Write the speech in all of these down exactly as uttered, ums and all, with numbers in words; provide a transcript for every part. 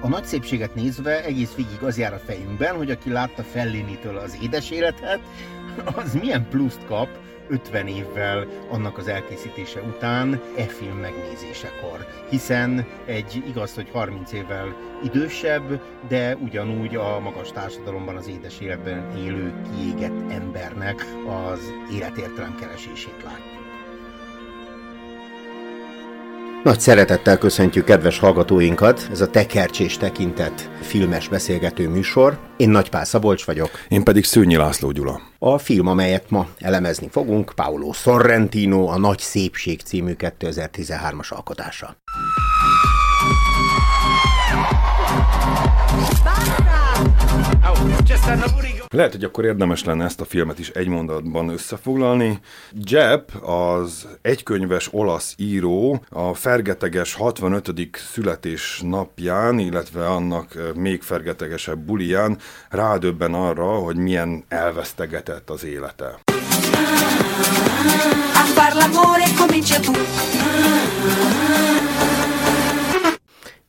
A nagy szépséget nézve egész végig az jár a fejünkben, hogy aki látta Fellinitől az Édes életet, az milyen pluszt kap ötven évvel annak az elkészítése után e film megnézésekor. Hiszen egy igaz, hogy harminc évvel idősebb, de ugyanúgy a magas társadalomban, az édes életben élő, kiégett embernek az életértelem keresését látjuk. Nagy szeretettel köszöntjük kedves hallgatóinkat, ez a Tekercsés tekintet filmes beszélgető műsor. Én Nagypál Szabolcs vagyok. Én pedig Szőnyi László Gyula. A film, amelyet ma elemezni fogunk, Paolo Sorrentino, A nagy szépség című kétezer-tizenhármas alkotása. Lehet, hogy akkor érdemes lenne ezt a filmet is egy mondatban összefoglalni. Giuseppe, az egykönyves olasz író a fergeteges hatvanötödik születésnapján, illetve annak még fergetegesebb buliján rádöbben arra, hogy milyen elvesztegetett az élete.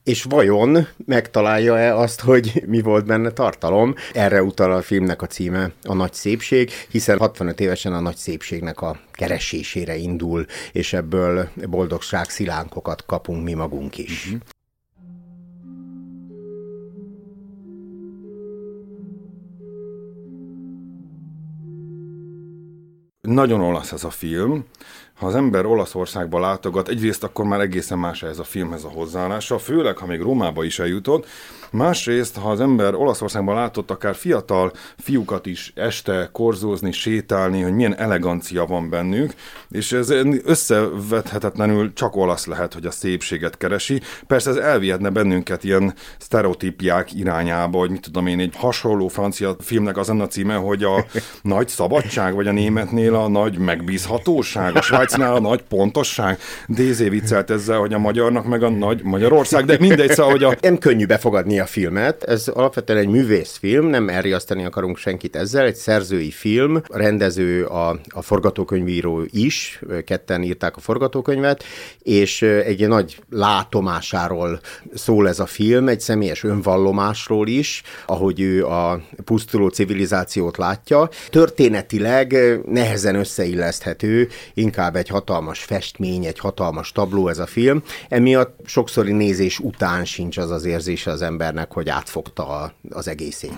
És vajon megtalálja-e azt, hogy mi volt benne tartalom? Erre utal a filmnek a címe, A nagy szépség, hiszen hatvanöt évesen a nagy szépségnek a keresésére indul, és ebből boldogság szilánkokat kapunk mi magunk is. Mm-hmm. Nagyon olasz ez a film. Ha az ember Olaszországba látogat, egyrészt akkor már egészen más ez a filmhez a hozzáállása, főleg, ha még Rómába is eljutott. Másrészt, ha az ember Olaszországban látott akár fiatal fiúkat is este korzózni, sétálni, hogy milyen elegancia van bennük, és ez összevethetetlenül csak olasz lehet, hogy a szépséget keresi. Persze ez elvihetne bennünket ilyen sztereotípiák irányába, hogy mit tudom én, egy hasonló francia filmnek az a címe, hogy a nagy szabadság, vagy a németnél a nagy megbízhatóság, a svájcnál a nagy pontosság. Dézé viccelt ezzel, hogy a magyarnak meg a nagy Magyarország, de mindegy, szóval, hogy a... Nem könnyű befogadni a filmet, ez alapvetően egy művészfilm, nem elriasztani akarunk senkit ezzel, egy szerzői film, a rendező, a, a forgatókönyvíró is, ketten írták a forgatókönyvet, és egy nagy látomásáról szól ez a film, egy személyes önvallomásról is, ahogy ő a pusztuló civilizációt látja. Történetileg nehezen összeilleszthető, inkább egy hatalmas festmény, egy hatalmas tabló ez a film. Emiatt sokszori nézés után sincs az az érzése az embernek, hogy átfogta az egészét.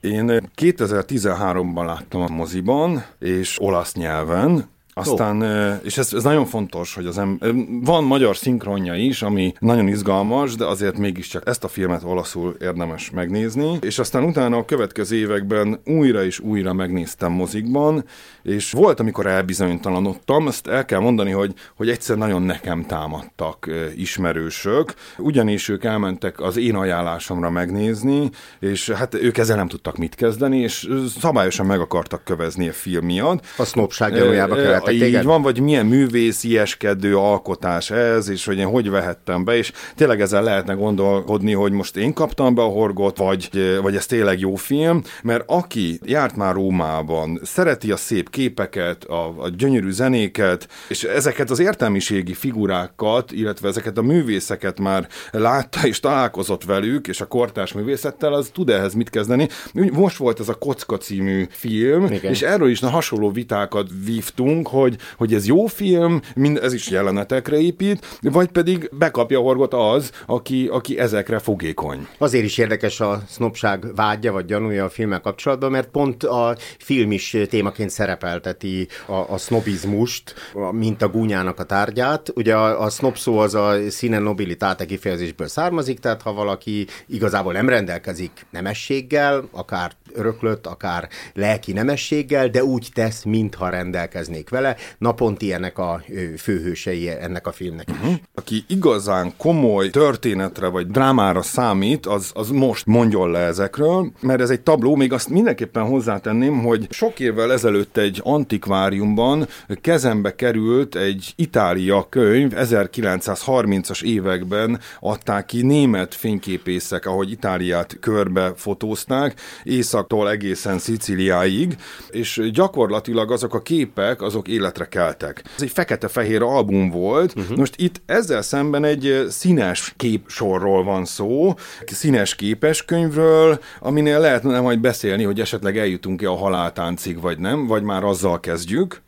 Én kétezer-tizenháromban láttam a moziban, és olasz nyelven. Aztán, oh. és ez, ez nagyon fontos, hogy az em- van magyar szinkronja is, ami nagyon izgalmas, de azért mégiscsak ezt a filmet olaszul érdemes megnézni, és aztán utána a következő években újra és újra megnéztem mozikban, és volt, amikor elbizonytalanodtam, ezt el kell mondani, hogy, hogy egyszer nagyon nekem támadtak ismerősök, ugyanis ők elmentek az én ajánlásomra megnézni, és hát ők ezzel nem tudtak mit kezdeni, és szabályosan meg akartak kövezni a film miatt. A sznobság gyanújába kellett. Így van, vagy milyen művész, ilyeskedő alkotás ez, és hogy én hogy vehettem be, és tényleg ezzel lehetne gondolkodni, hogy most én kaptam be a horgot, vagy, vagy ez tényleg jó film, mert aki járt már Rómában, szereti a szép képeket, a, a gyönyörű zenéket, és ezeket az értelmiségi figurákat, illetve ezeket a művészeket már látta és találkozott velük, és a kortárs művészettel, az tud ehhez mit kezdeni. Most volt ez a Kocka című film, igen. És erről is na, hasonló vitákat vívtunk, Hogy, hogy ez jó film, mind, ez is jelenetekre épít, vagy pedig bekapja a horgot az, aki, aki ezekre fogékony. Azért is érdekes a sznobság vágya vagy gyanúja a filmmel kapcsolatban, mert pont a film is témaként szerepelteti a, a sznobizmust, mint a gúnyának a tárgyát. Ugye a, a sznob szó az a sine nobilitate kifejezésből származik, tehát ha valaki igazából nem rendelkezik nemességgel, akár öröklött, akár lelki nemességgel, de úgy tesz, mintha rendelkeznék vele, vele, napont ilyenek a főhősei ennek a filmnek is. Aki igazán komoly történetre vagy drámára számít, az, az most mondjon le ezekről, mert ez egy tabló, még azt mindenképpen hozzátenném, hogy sok évvel ezelőtt egy antikváriumban kezembe került egy Itália könyv, ezerkilencszázharmincas években adták ki német fényképészek, ahogy Itáliát körbe fotózták, északtól egészen Szicíliáig, és gyakorlatilag azok a képek, azok életre keltek. Ez egy fekete-fehér album volt, uh-huh. Most itt ezzel szemben egy színes képsorról van szó, színes képes könyvről, aminél lehetne majd beszélni, hogy esetleg eljutunk-e a haláltáncig, vagy nem, vagy már azzal kezdjük.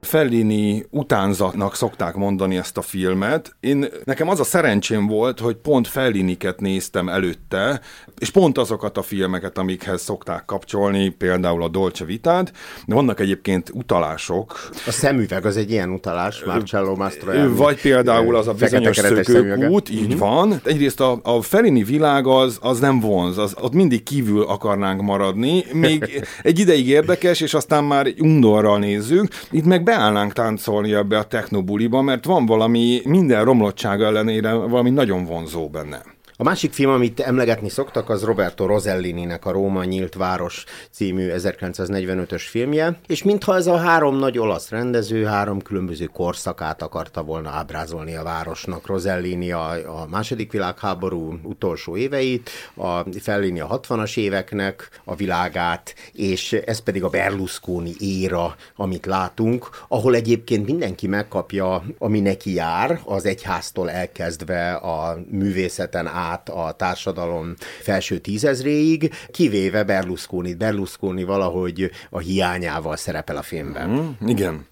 Fellini utánzatnak szokták mondani ezt a filmet. Én, nekem az a szerencsém volt, hogy pont Felliniket néztem előtte, és pont azokat a filmeket, amikhez szokták kapcsolni, például a Dolce Vitát. Vannak egyébként utalások. A szemüveg az egy ilyen utalás, Marcello Mastroianni. Vagy például az a bizonyos szökőkút, így uh-huh. van. Egyrészt a, a Fellini világ az, az nem vonz, az, ott mindig kívül akarnánk maradni. Még egy ideig érdekes, és aztán már undorral nézzük. Itt meg be állnánk táncolni ebbe a technobuliba, mert van valami minden romlottság ellenére valami nagyon vonzó benne. A másik film, amit emlegetni szoktak, az Roberto Rosellininek a Róma nyílt város című ezerkilencszáznegyvenötös filmje, és mintha ez a három nagy olasz rendező három különböző korszakát akarta volna ábrázolni a városnak. Rosellini a, a második világháború utolsó éveit, a Fellini a hatvanas éveknek a világát, és ez pedig a Berlusconi éra, amit látunk, ahol egyébként mindenki megkapja, ami neki jár, az egyháztól elkezdve a művészeten át, a társadalom felső tízezréig, kivéve Berlusconit. Berlusconi valahogy a hiányával szerepel a filmben. Mm, igen.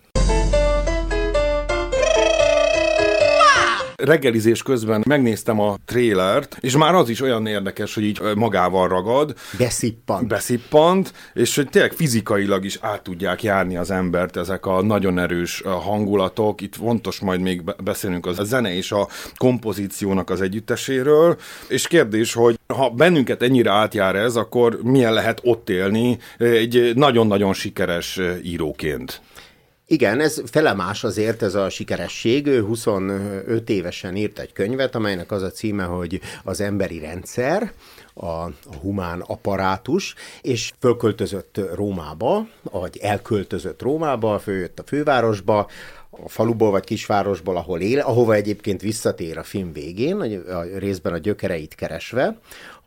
Reggelizés közben megnéztem a trélert, és már az is olyan érdekes, hogy így magával ragad. Beszippant. Beszippant, és hogy tényleg fizikailag is át tudják járni az embert ezek a nagyon erős hangulatok. Itt fontos majd még beszélünk a zene és a kompozíciónak az együtteséről, és kérdés, hogy ha bennünket ennyire átjár ez, akkor milyen lehet ott élni egy nagyon-nagyon sikeres íróként? Igen, ez felemás azért ez a sikeresség. Ő huszonöt évesen írt egy könyvet, amelynek az a címe, hogy az emberi rendszer, a, a humán apparátus, és fölköltözött Rómába, vagy elköltözött Rómába, följött a fővárosba, a faluból vagy kisvárosból, ahol él, ahova egyébként visszatér a film végén, a részben a gyökereit keresve,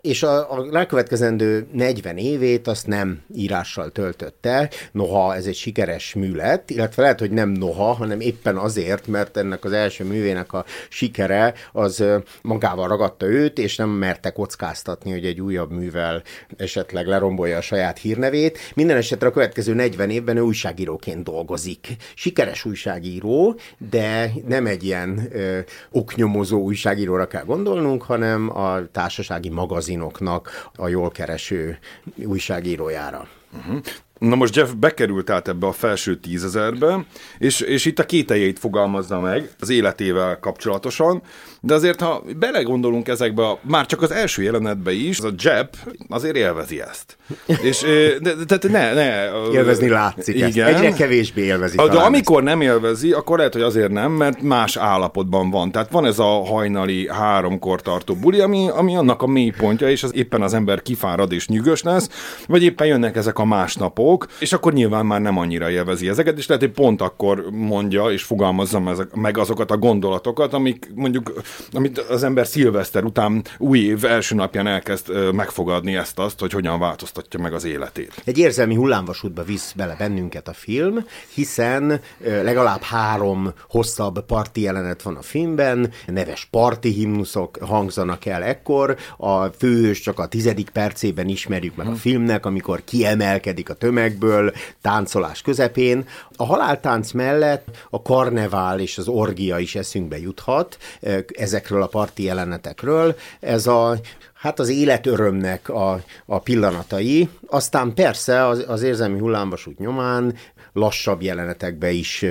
és a, a rákövetkezendő negyven évét azt nem írással töltötte, noha ez egy sikeres mű lett, illetve lehet, hogy nem noha, hanem éppen azért, mert ennek az első művének a sikere az magával ragadta őt, és nem merte kockáztatni, hogy egy újabb művel esetleg lerombolja a saját hírnevét. Minden esetre a következő negyven évben ő újságíróként dolgozik. Sikeres újságíró, de nem egy ilyen ö, oknyomozó újságíróra kell gondolnunk, hanem a társasági magazin a jól kereső újságírójára. Uh-huh. Na most Jeff bekerült át ebbe a felső tízezerbe, és, és itt a kételjeit fogalmazza meg az életével kapcsolatosan, de azért, ha belegondolunk ezekbe, a, már csak az első jelenetbe is, az a Jeff azért élvezi ezt. És, de, de, de ne, ne. Élvezni látszik igen. Ezt. Egyre kevésbé élvezi. De amikor ezt nem élvezi, akkor lehet, hogy azért nem, mert más állapotban van. Tehát van ez a hajnali háromkor tartó buli, ami, ami annak a mélypontja, és az éppen az ember kifárad és nyűgös lesz, vagy éppen jönnek ezek a másnapok, és akkor nyilván már nem annyira élvezi ezeket, és lehet, hogy pont akkor mondja és fogalmazza meg azokat a gondolatokat, amik mondjuk, amit az ember szilveszter után új év első napján elkezd megfogadni ezt-azt, hogy hogyan változtatja meg az életét. Egy érzelmi hullámvasútba visz bele bennünket a film, hiszen legalább három hosszabb parti jelenet van a filmben, neves parti himnuszok hangzanak el ekkor, a főhős csak a tizedik percében ismerjük meg hmm. a filmnek, amikor kiemelkedik a tömeg, megből, táncolás közepén. A haláltánc mellett a karnevál és az orgia is eszünkbe juthat ezekről a parti jelenetekről. Ez a hát az életörömnek a, a pillanatai, aztán persze az, az érzelmi hullámvasút nyomán lassabb jelenetekbe is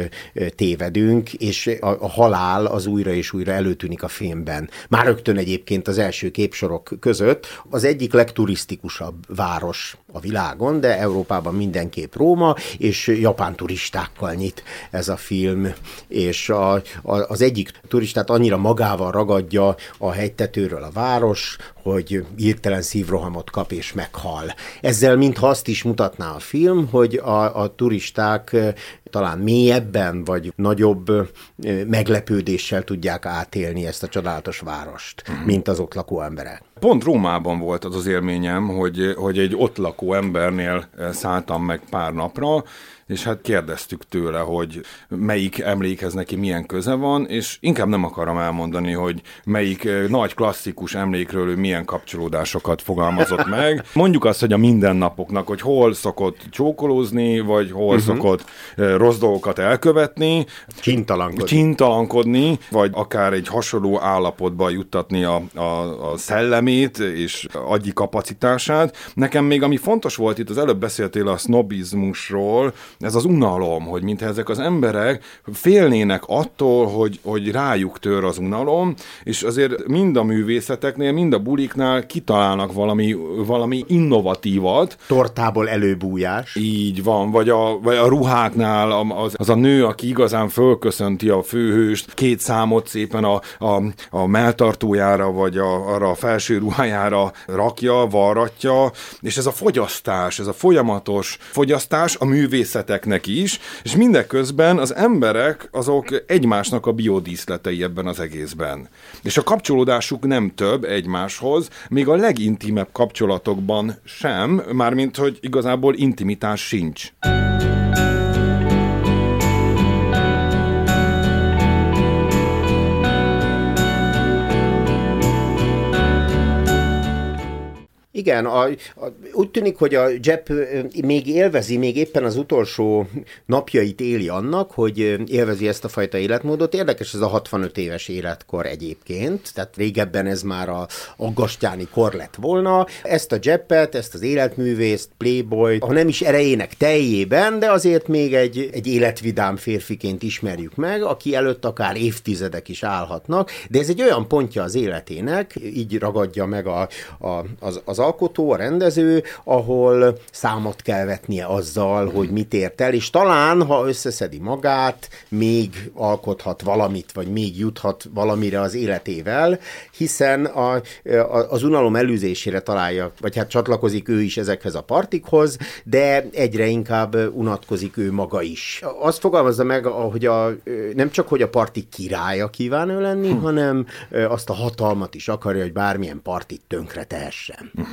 tévedünk, és a, a halál az újra és újra előtűnik a filmben. Már rögtön egyébként az első képsorok között. Az egyik legturisztikusabb város a világon, de Európában mindenképp Róma, és japán turistákkal nyit ez a film, és a, a, az egyik turistát annyira magával ragadja a hegytetőről a város, hogy hirtelen szívrohamot kap és meghal. Ezzel mintha azt is mutatná a film, hogy a, a turisták talán mélyebben vagy nagyobb meglepődéssel tudják átélni ezt a csodálatos várost, mm. mint az ott lakó emberek. Pont Rómában volt az az élményem, hogy, hogy egy ott lakó embernél szálltam meg pár napra, és hát kérdeztük tőle, hogy melyik emlékhez neki milyen köze van, és inkább nem akarom elmondani, hogy melyik nagy klasszikus emlékről ő milyen kapcsolódásokat fogalmazott meg. Mondjuk azt, hogy a mindennapoknak, hogy hol szokott csókolózni, vagy hol uh-huh. szokott rossz dolgokat elkövetni. Csintalankodni. Csintalankodni, vagy akár egy hasonló állapotba juttatni a, a, a szellemét és agyi kapacitását. Nekem még ami fontos volt, itt az előbb beszéltél a sznobizmusról, ez az unalom, hogy mintha ezek az emberek félnének attól, hogy, hogy rájuk tör az unalom, és azért mind a művészeteknél, mind a buliknál kitalálnak valami, valami innovatívat. Tortából előbújás. Így van, vagy a, vagy a ruháknál az, az a nő, aki igazán fölköszönti a főhőst, két számot szépen a, a, a melltartójára, vagy a, arra a felső ruhájára rakja, varratja, és ez a fogyasztás, ez a folyamatos fogyasztás a művészet is, és mindeközben az emberek azok egymásnak a biodíszletei ebben az egészben. És a kapcsolódásuk nem több egymáshoz, még a legintimebb kapcsolatokban sem, mármint hogy igazából intimitás sincs. Igen, a, a, úgy tűnik, hogy a Jepp még élvezi, még éppen az utolsó napjait éli annak, hogy élvezi ezt a fajta életmódot. Érdekes ez a hatvanöt éves életkor egyébként, tehát régebben ez már a aggastyáni kor lett volna. Ezt a Jeppet, ezt az életművészt, playboyt, ha nem is erejének teljében, de azért még egy, egy életvidám férfiként ismerjük meg, aki előtt akár évtizedek is állhatnak, de ez egy olyan pontja az életének, így ragadja meg a, a, az, az alkotó, a rendező, ahol számot kell vetnie azzal, hogy mit ért el, és talán, ha összeszedi magát, még alkothat valamit, vagy még juthat valamire az életével, hiszen a, a, az unalom elűzésére találja, vagy hát csatlakozik ő is ezekhez a partikhoz, de egyre inkább unatkozik ő maga is. Azt fogalmazza meg, hogy a, nem csak, hogy a parti királya kíván ő lenni, hm. hanem azt a hatalmat is akarja, hogy bármilyen partit tönkre tehessen. Uh-huh.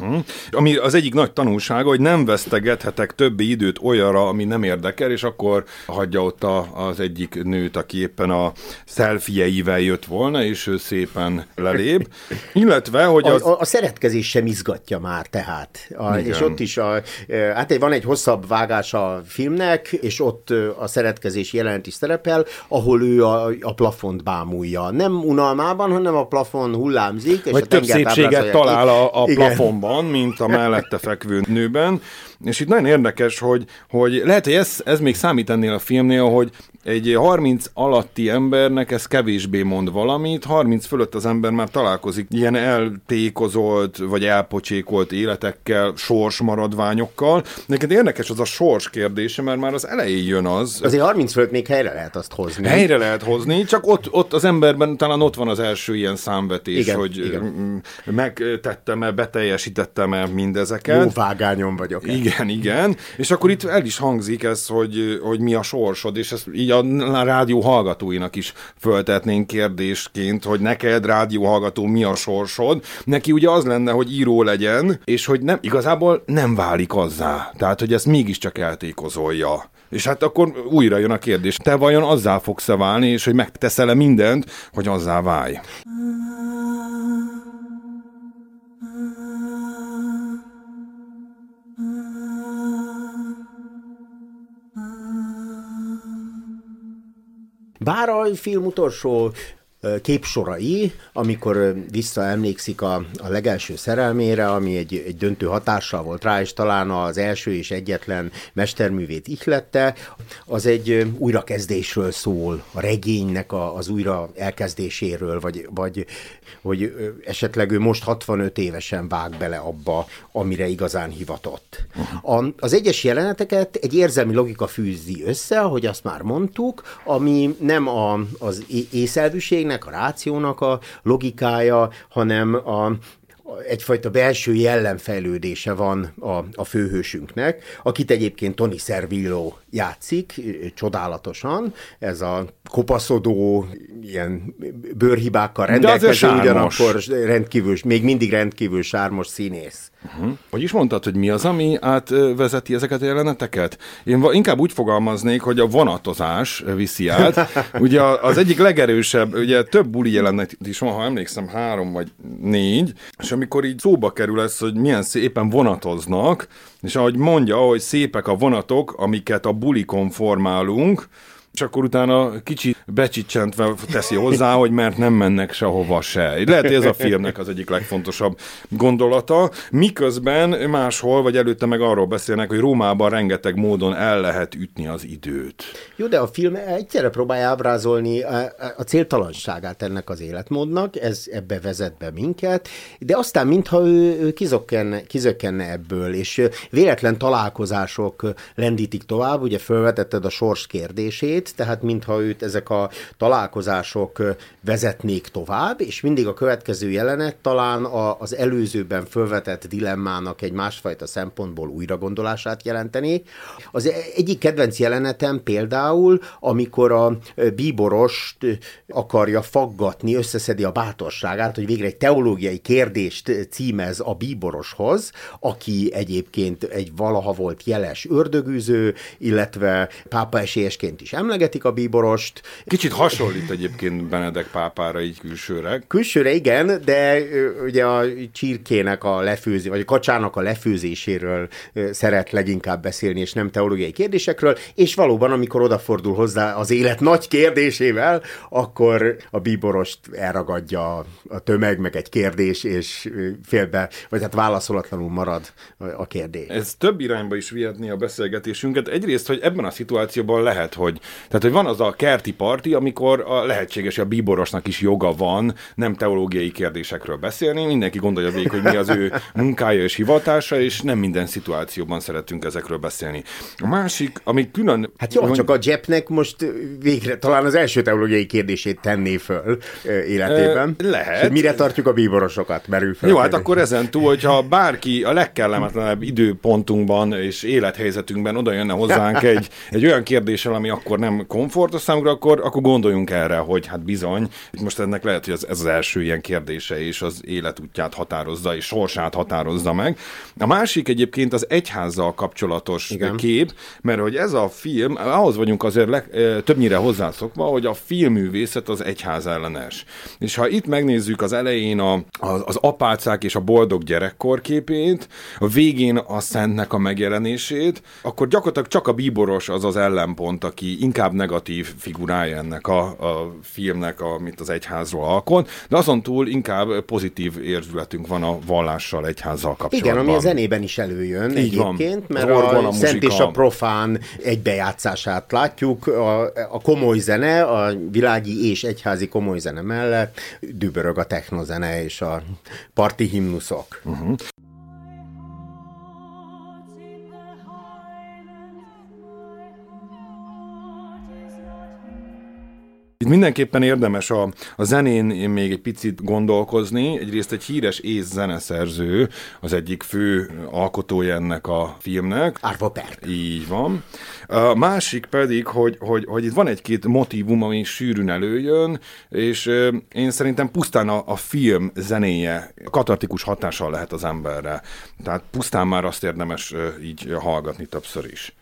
Ami az egyik nagy tanulsága, hogy nem vesztegethetek többi időt olyanra, ami nem érdekel, és akkor hagyja ott a, az egyik nőt, aki éppen a szelfieivel jött volna, és ő szépen lelép. Illetve, hogy az... a, a, a szeretkezés sem izgatja már, tehát. A, és ott is a, hát van egy hosszabb vágása a filmnek, és ott a szeretkezés jelenet is szerepel, ahol ő a, a plafont bámulja. Nem unalmában, hanem a plafon hullámzik, és vagy a több szépséget talál a, a plafon van, mint a mellette fekvő nőben, és itt nagyon érdekes, hogy, hogy lehet, hogy ez, ez még számít ennél a filmnél, hogy egy harminc alatti embernek ez kevésbé mond valamit, harminc fölött az ember már találkozik ilyen eltékozolt, vagy elpocsékolt életekkel, sorsmaradványokkal. Neked érdekes az a sors kérdése, mert már az elején jön az. Azért harminc fölött még helyre lehet azt hozni. Helyre lehet hozni, csak ott, ott az emberben talán ott van az első ilyen számvetés, igen, hogy igen. megtettem-e, beteljesítettem-e mindezeket. Jó vágányon vagyok. Igen, igen. És akkor itt el is hangzik ez, hogy, hogy mi a sorsod, és ezt így a rádió hallgatóinak is föltetnénk kérdésként, hogy neked, rádió hallgató, mi a sorsod. Neki ugye az lenne, hogy író legyen, és hogy nem, igazából nem válik azzá. Tehát, hogy ezt mégiscsak eltékozolja. És hát akkor újra jön a kérdés. Te vajon azzá fogsz-e válni, és hogy megteszel-e mindent, hogy azzá válj? Bár a film utolsó képsorai, amikor visszaemlékszik a, a legelső szerelmére, ami egy, egy döntő hatással volt rá, és talán az első és egyetlen mesterművét ihlette, az egy újrakezdésről szól, a regénynek a, az újra elkezdéséről, vagy, vagy hogy esetleg ő most hatvanöt évesen vág bele abba, amire igazán hivatott. A, az egyes jeleneteket egy érzelmi logika fűzi össze, ahogy azt már mondtuk, ami nem a, az észszerűség, a rációnak a logikája, hanem a, a, egyfajta belső jellemfejlődése van a, a főhősünknek, akit egyébként Toni Servillo játszik csodálatosan, ez a kopaszodó, ilyen bőrhibákkal rendelkező, ugyanakkor rendkívül, még mindig rendkívül sármos színész. Uh-huh. Hogy is mondtad, hogy mi az, ami átvezeti ezeket a jeleneteket? Én inkább úgy fogalmaznék, hogy a vonatozás viszi át. Ugye az egyik legerősebb, ugye több buli jelenet is van, ha emlékszem, három vagy négy, és amikor így szóba kerül ez, hogy milyen szépen vonatoznak, és ahogy mondja, ahogy szépek a vonatok, amiket a bulikon formálunk, és akkor utána kicsit becsicsentve teszi hozzá, hogy mert nem mennek sehova se. Lehet, hogy ez a filmnek az egyik legfontosabb gondolata, miközben máshol, vagy előtte meg arról beszélnek, hogy Rómában rengeteg módon el lehet ütni az időt. Jó, de a film egyszerre próbálja ábrázolni a, a céltalanságát ennek az életmódnak, ez ebbe vezet be minket, de aztán mintha ő, ő kizokken, kizökkenne ebből, és véletlen találkozások lendítik tovább, ugye felvetetted a sors kérdését, tehát mintha őt ezek a találkozások vezetnék tovább, és mindig a következő jelenet talán a, az előzőben felvetett dilemmának egy másfajta szempontból újragondolását jelenteni. Az egyik kedvenc jelenetem például, amikor a bíborost akarja faggatni, összeszedi a bátorságát, hogy végre egy teológiai kérdést címez a bíboroshoz, aki egyébként egy valaha volt jeles ördögűző, illetve pápa esélyesként is emlegetik a bíborost. Kicsit hasonlít egyébként Benedek pápára így külsőre. Külsőre igen, de ugye a csirkének a lefőzés, vagy a kacsának a lefőzéséről szeret leginkább beszélni, és nem teológiai kérdésekről, és valóban, amikor odafordul hozzá az élet nagy kérdésével, akkor a bíborost elragadja a tömeg, meg egy kérdés, és félbe, vagy hát válaszolatlanul marad a kérdés. Ez több irányba is vihetné a beszélgetésünket. Egyrészt, hogy ebben a szituációban lehet, hogy Tehát, hogy van az a kerti parti, amikor a lehetséges, a bíborosnak is joga van nem teológiai kérdésekről beszélni, mindenki gondolja végig, hogy mi az ő munkája és hivatása, és nem minden szituációban szeretünk ezekről beszélni. A másik, ami külön... Hát jó, hogy... csak a Jeppnek most végre talán az első teológiai kérdését tenné föl életében. E, lehet. Hogy mire tartjuk a bíborosokat, merül fel. Jó, hát akkor ezen túl, hogyha bárki a legkellemetlenebb időpontunkban és élethelyzetünkben oda jönne hozzánk egy, egy olyan kérdéssel, ami akkor nem komfortos számukra, akkor, akkor gondoljunk erre, hogy hát bizony, most ennek lehet, hogy ez, ez az első ilyen kérdése, és az életútját határozza, és sorsát határozza meg. A másik egyébként az egyházzal kapcsolatos Igen. kép, mert hogy ez a film, ahhoz vagyunk azért le, többnyire hozzászokva, hogy a filmművészet az egyház ellenes. És ha itt megnézzük az elején a, az, az apácák és a boldog gyerekkor képét, a végén a szentnek a megjelenését, akkor gyakorlatilag csak a bíboros az az ellenpont, aki inkább negatív figurája ennek a, a filmnek, amit az egyházról alkot, de azon túl inkább pozitív érzületünk van a vallással, egyházzal kapcsolatban. Igen, ami a zenében is előjön. Így egyébként, van. Mert orgon, a, a szent és a profán egybejátszását látjuk, a, a komoly zene, a világi és egyházi komoly zene mellett dübörög a technozene és a parti himnuszok. Uh-huh. Itt mindenképpen érdemes a, a zenén még egy picit gondolkozni. Egyrészt egy híres ész zeneszerző az egyik fő alkotója ennek a filmnek. Arvo Pärt. Így van. A másik pedig, hogy, hogy, hogy itt van egy-két motívum, ami sűrűn előjön, és én szerintem pusztán a, a film zenéje katartikus hatással lehet az emberre. Tehát pusztán már azt érdemes így hallgatni többször is.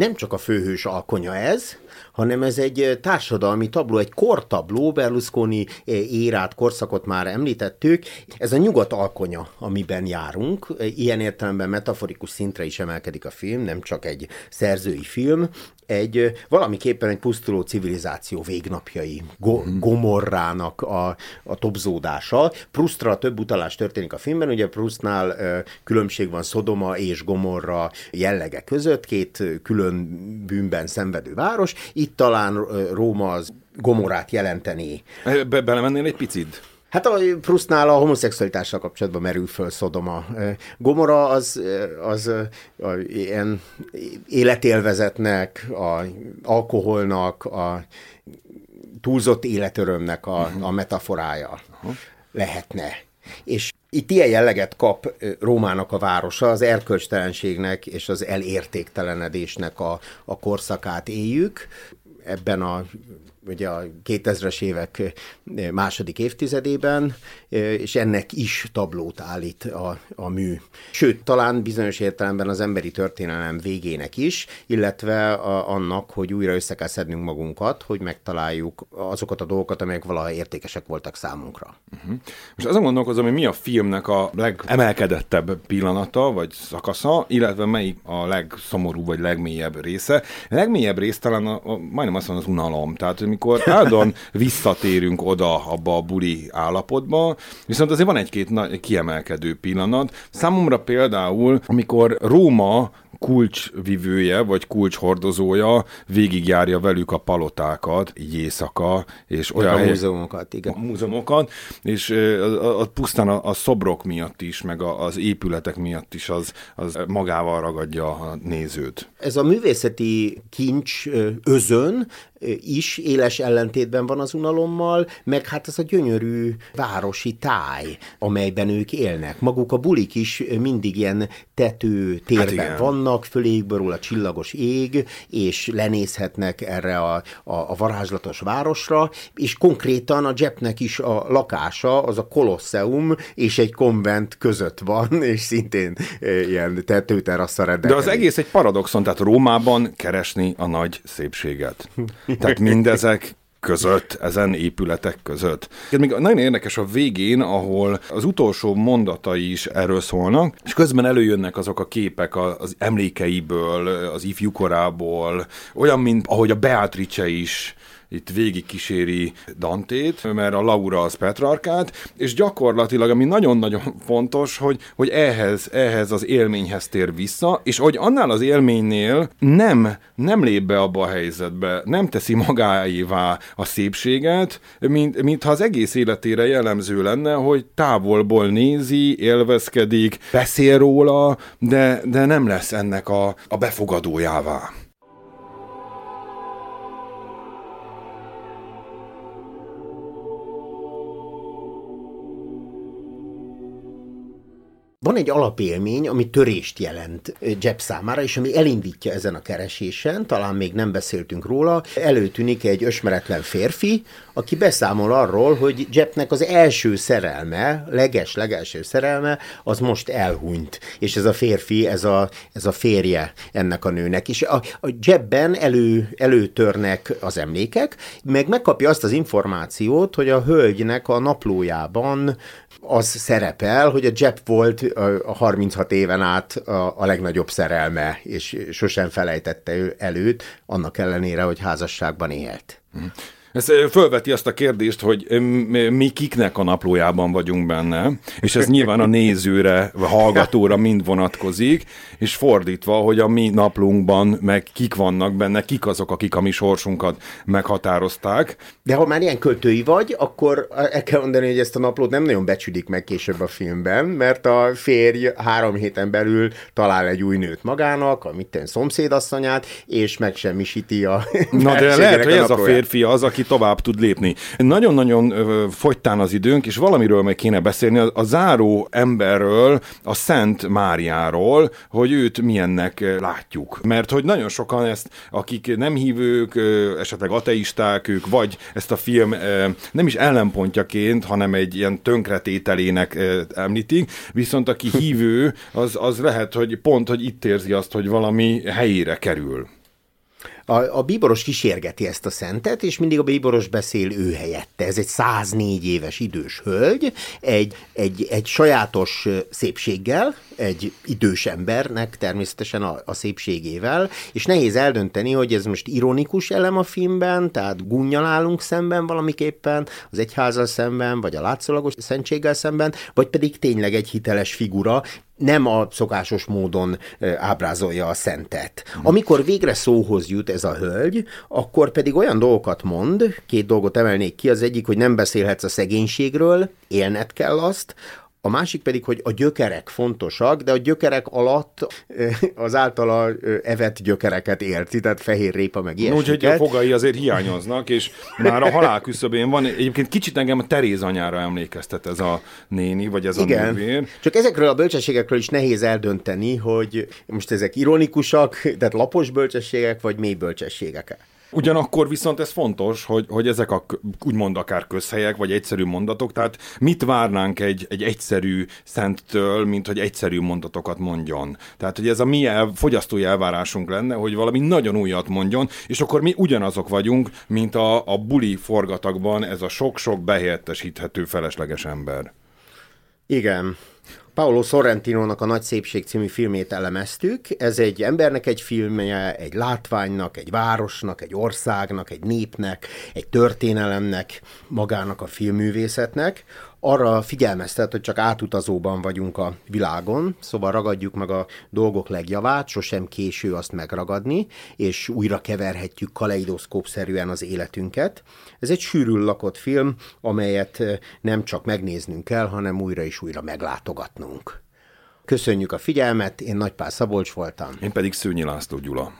nem csak a főhős alkonya ez, hanem ez egy társadalmi tabló, egy kortabló, Berlusconi érát, korszakot már említettük. Ez a nyugat alkonya, amiben járunk. Ilyen értelemben metaforikus szintre is emelkedik a film, nem csak egy szerzői film, egy valamiképpen egy pusztuló civilizáció végnapjai, go- Gomorrának a, a tobzódása. Prusztra több utalás történik a filmben, ugye Prusztnál különbség van Szodoma és Gomorra jellege között, két külön bűnben szenvedő város, itt talán Róma az Gomorrát jelenteni. Be- belemennél egy picit? Hát a Prusztnál a homoszexualitással kapcsolatban merül föl Szodoma. Gomora az, az a, a, ilyen életélvezetnek, a, alkoholnak, a túlzott életörömnek a, a metaforája uh-huh. lehetne. És itt ilyen jelleget kap Rómának a városa, az erkölcstelenségnek és az elértéktelenedésnek a, a korszakát éljük. Ebben a, ugye a kétezres évek második évtizedében, és ennek is tablót állít a, a mű. Sőt, talán bizonyos értelemben az emberi történelem végének is, illetve a, annak, hogy újra össze kell szednünk magunkat, hogy megtaláljuk azokat a dolgokat, amelyek valaha értékesek voltak számunkra. Uh-huh. Most azon gondolkozom, hogy mi a filmnek a legemelkedettebb pillanata, vagy szakasza, illetve melyik a legszomorúbb, vagy legmélyebb része. A legmélyebb rész talán a, a, majdnem azt mondom, az unalom, tehát amikor állandóan visszatérünk oda abba a buli állapotba, viszont azért van egy-két nagy, kiemelkedő pillanat. Számomra például, amikor Róma kulcsvivője, vagy kulcshordozója végigjárja velük a palotákat, így éjszaka, és olyan a múzeumokat, igen. A múzeumokat, és a, a, pusztán a, a szobrok miatt is, meg a, az épületek miatt is az, az magával ragadja a nézőt. Ez a művészeti kincs özön is éles ellentétben van az unalommal, meg hát ez a gyönyörű városi táj, amelyben ők élnek. Maguk a bulik is mindig ilyen tető térben hát vannak, fölégből róla csillagos ég, és lenézhetnek erre a, a, a varázslatos városra, és konkrétan a Jeppnek is a lakása, az a Kolosseum és egy konvent között van, és szintén ilyen tetőterasszal rendelkezik. De az egész egy paradoxon, tehát Rómában keresni a nagy szépséget. Tehát mindezek között, ezen épületek között. Még nagyon érdekes a végén, ahol az utolsó mondatai is erről szólnak, és közben előjönnek azok a képek az emlékeiből, az ifjúkorából, olyan, mint ahogy a Beatrice is itt végig kíséri Dantét, mert a Laura az Petrarkát, és gyakorlatilag, ami nagyon-nagyon fontos, hogy, hogy ehhez, ehhez az élményhez tér vissza, és hogy annál az élménynél nem, nem lép be abba a helyzetbe, nem teszi magáévá a szépséget, mint, mint ha az egész életére jellemző lenne, hogy távolból nézi, élvezkedik, beszél róla, de, de nem lesz ennek a, a befogadójává. Van egy alapélmény, ami törést jelent Jepp számára, és ami elindítja ezen a keresésen, talán még nem beszéltünk róla, előtűnik egy ösmeretlen férfi, aki beszámol arról, hogy Jeppnek az első szerelme, leges-legelső szerelme, az most elhunyt. És ez a férfi, ez a, ez a férje ennek a nőnek. És a, a Jeppben elő, előtörnek az emlékek, meg megkapja azt az információt, hogy a hölgynek a naplójában az szerepel, hogy a Jepp volt a harminchat éven át a legnagyobb szerelme, és sosem felejtette ő előtt, annak ellenére, hogy házasságban élt. Ez fölveti azt a kérdést, hogy mi kiknek a naplójában vagyunk benne, és ez nyilván a nézőre, a hallgatóra mind vonatkozik, és fordítva, hogy a mi naplónkban meg kik vannak benne, kik azok, akik a mi sorsunkat meghatározták. De ha már ilyen költői vagy, akkor el kell mondani, hogy ezt a naplót nem nagyon becsülik meg később a filmben, mert a férj három héten belül talál egy új nőt magának, a mitten szomszédasszonyát, és megsemmisíti a... Na de lehet, hogy ez a férfi az, aki tovább tud lépni. Nagyon-nagyon fogytán az időnk, és valamiről meg kéne beszélni, a, a záró emberről, a Szent Máriáról, hogy őt milyennek látjuk. Mert hogy nagyon sokan ezt, akik nem hívők, esetleg ateisták ők, vagy ezt a film nem is ellenpontjaként, hanem egy ilyen tönkretételének említik, viszont aki hívő, az, az lehet, hogy pont, hogy itt érzi azt, hogy valami helyére kerül. A, a bíboros kísérgeti ezt a szentet, és mindig a bíboros beszél ő helyette. Ez egy száznégy éves idős hölgy, egy, egy, egy sajátos szépséggel, egy idős embernek természetesen a, a szépségével, és nehéz eldönteni, hogy ez most ironikus elem a filmben, tehát gunnyal állunk szemben valamiképpen, az egyházzal szemben, vagy a látszólagos szentséggel szemben, vagy pedig tényleg egy hiteles figura, nem a szokásos módon ábrázolja a szentet. Amikor végre szóhoz jut ez a hölgy, akkor pedig olyan dolgokat mond, két dolgot emelnék ki, az egyik, hogy nem beszélhetsz a szegénységről, élned kell azt, a másik pedig, hogy a gyökerek fontosak, de a gyökerek alatt az általa evett gyökereket érti, tehát fehér répa meg ilyesmiket. Úgyhogy a fogai azért hiányoznak, és már a halál küszöbén van. Egyébként kicsit engem a Teréz anyára emlékeztet ez a néni, vagy ez igen, a nővér. Csak ezekről a bölcsességekről is nehéz eldönteni, hogy most ezek ironikusak, tehát lapos bölcsességek, vagy mély bölcsességek. Ugyanakkor viszont ez fontos, hogy, hogy ezek a, úgymond akár közhelyek, vagy egyszerű mondatok, tehát mit várnánk egy, egy egyszerű szenttől, mint hogy egyszerű mondatokat mondjon. Tehát, hogy ez a mi el, fogyasztói elvárásunk lenne, hogy valami nagyon újat mondjon, és akkor mi ugyanazok vagyunk, mint a, a buli forgatagban ez a sok-sok behelyettesíthető felesleges ember. Igen. Paolo Sorrentinónak A nagy szépség című filmét elemeztük. Ez egy embernek egy filmje, egy látványnak, egy városnak, egy országnak, egy népnek, egy történelemnek, magának a filmművészetnek. Arra figyelmeztet, hogy csak átutazóban vagyunk a világon, szóval ragadjuk meg a dolgok legjavát, sosem késő azt megragadni, és újra keverhetjük kaleidoszkópszerűen az életünket. Ez egy sűrűn lakott film, amelyet nem csak megnéznünk kell, hanem újra és újra meglátogatnunk. Köszönjük a figyelmet, én Nagypál Szabolcs voltam. Én pedig Szőnyi László Gyula.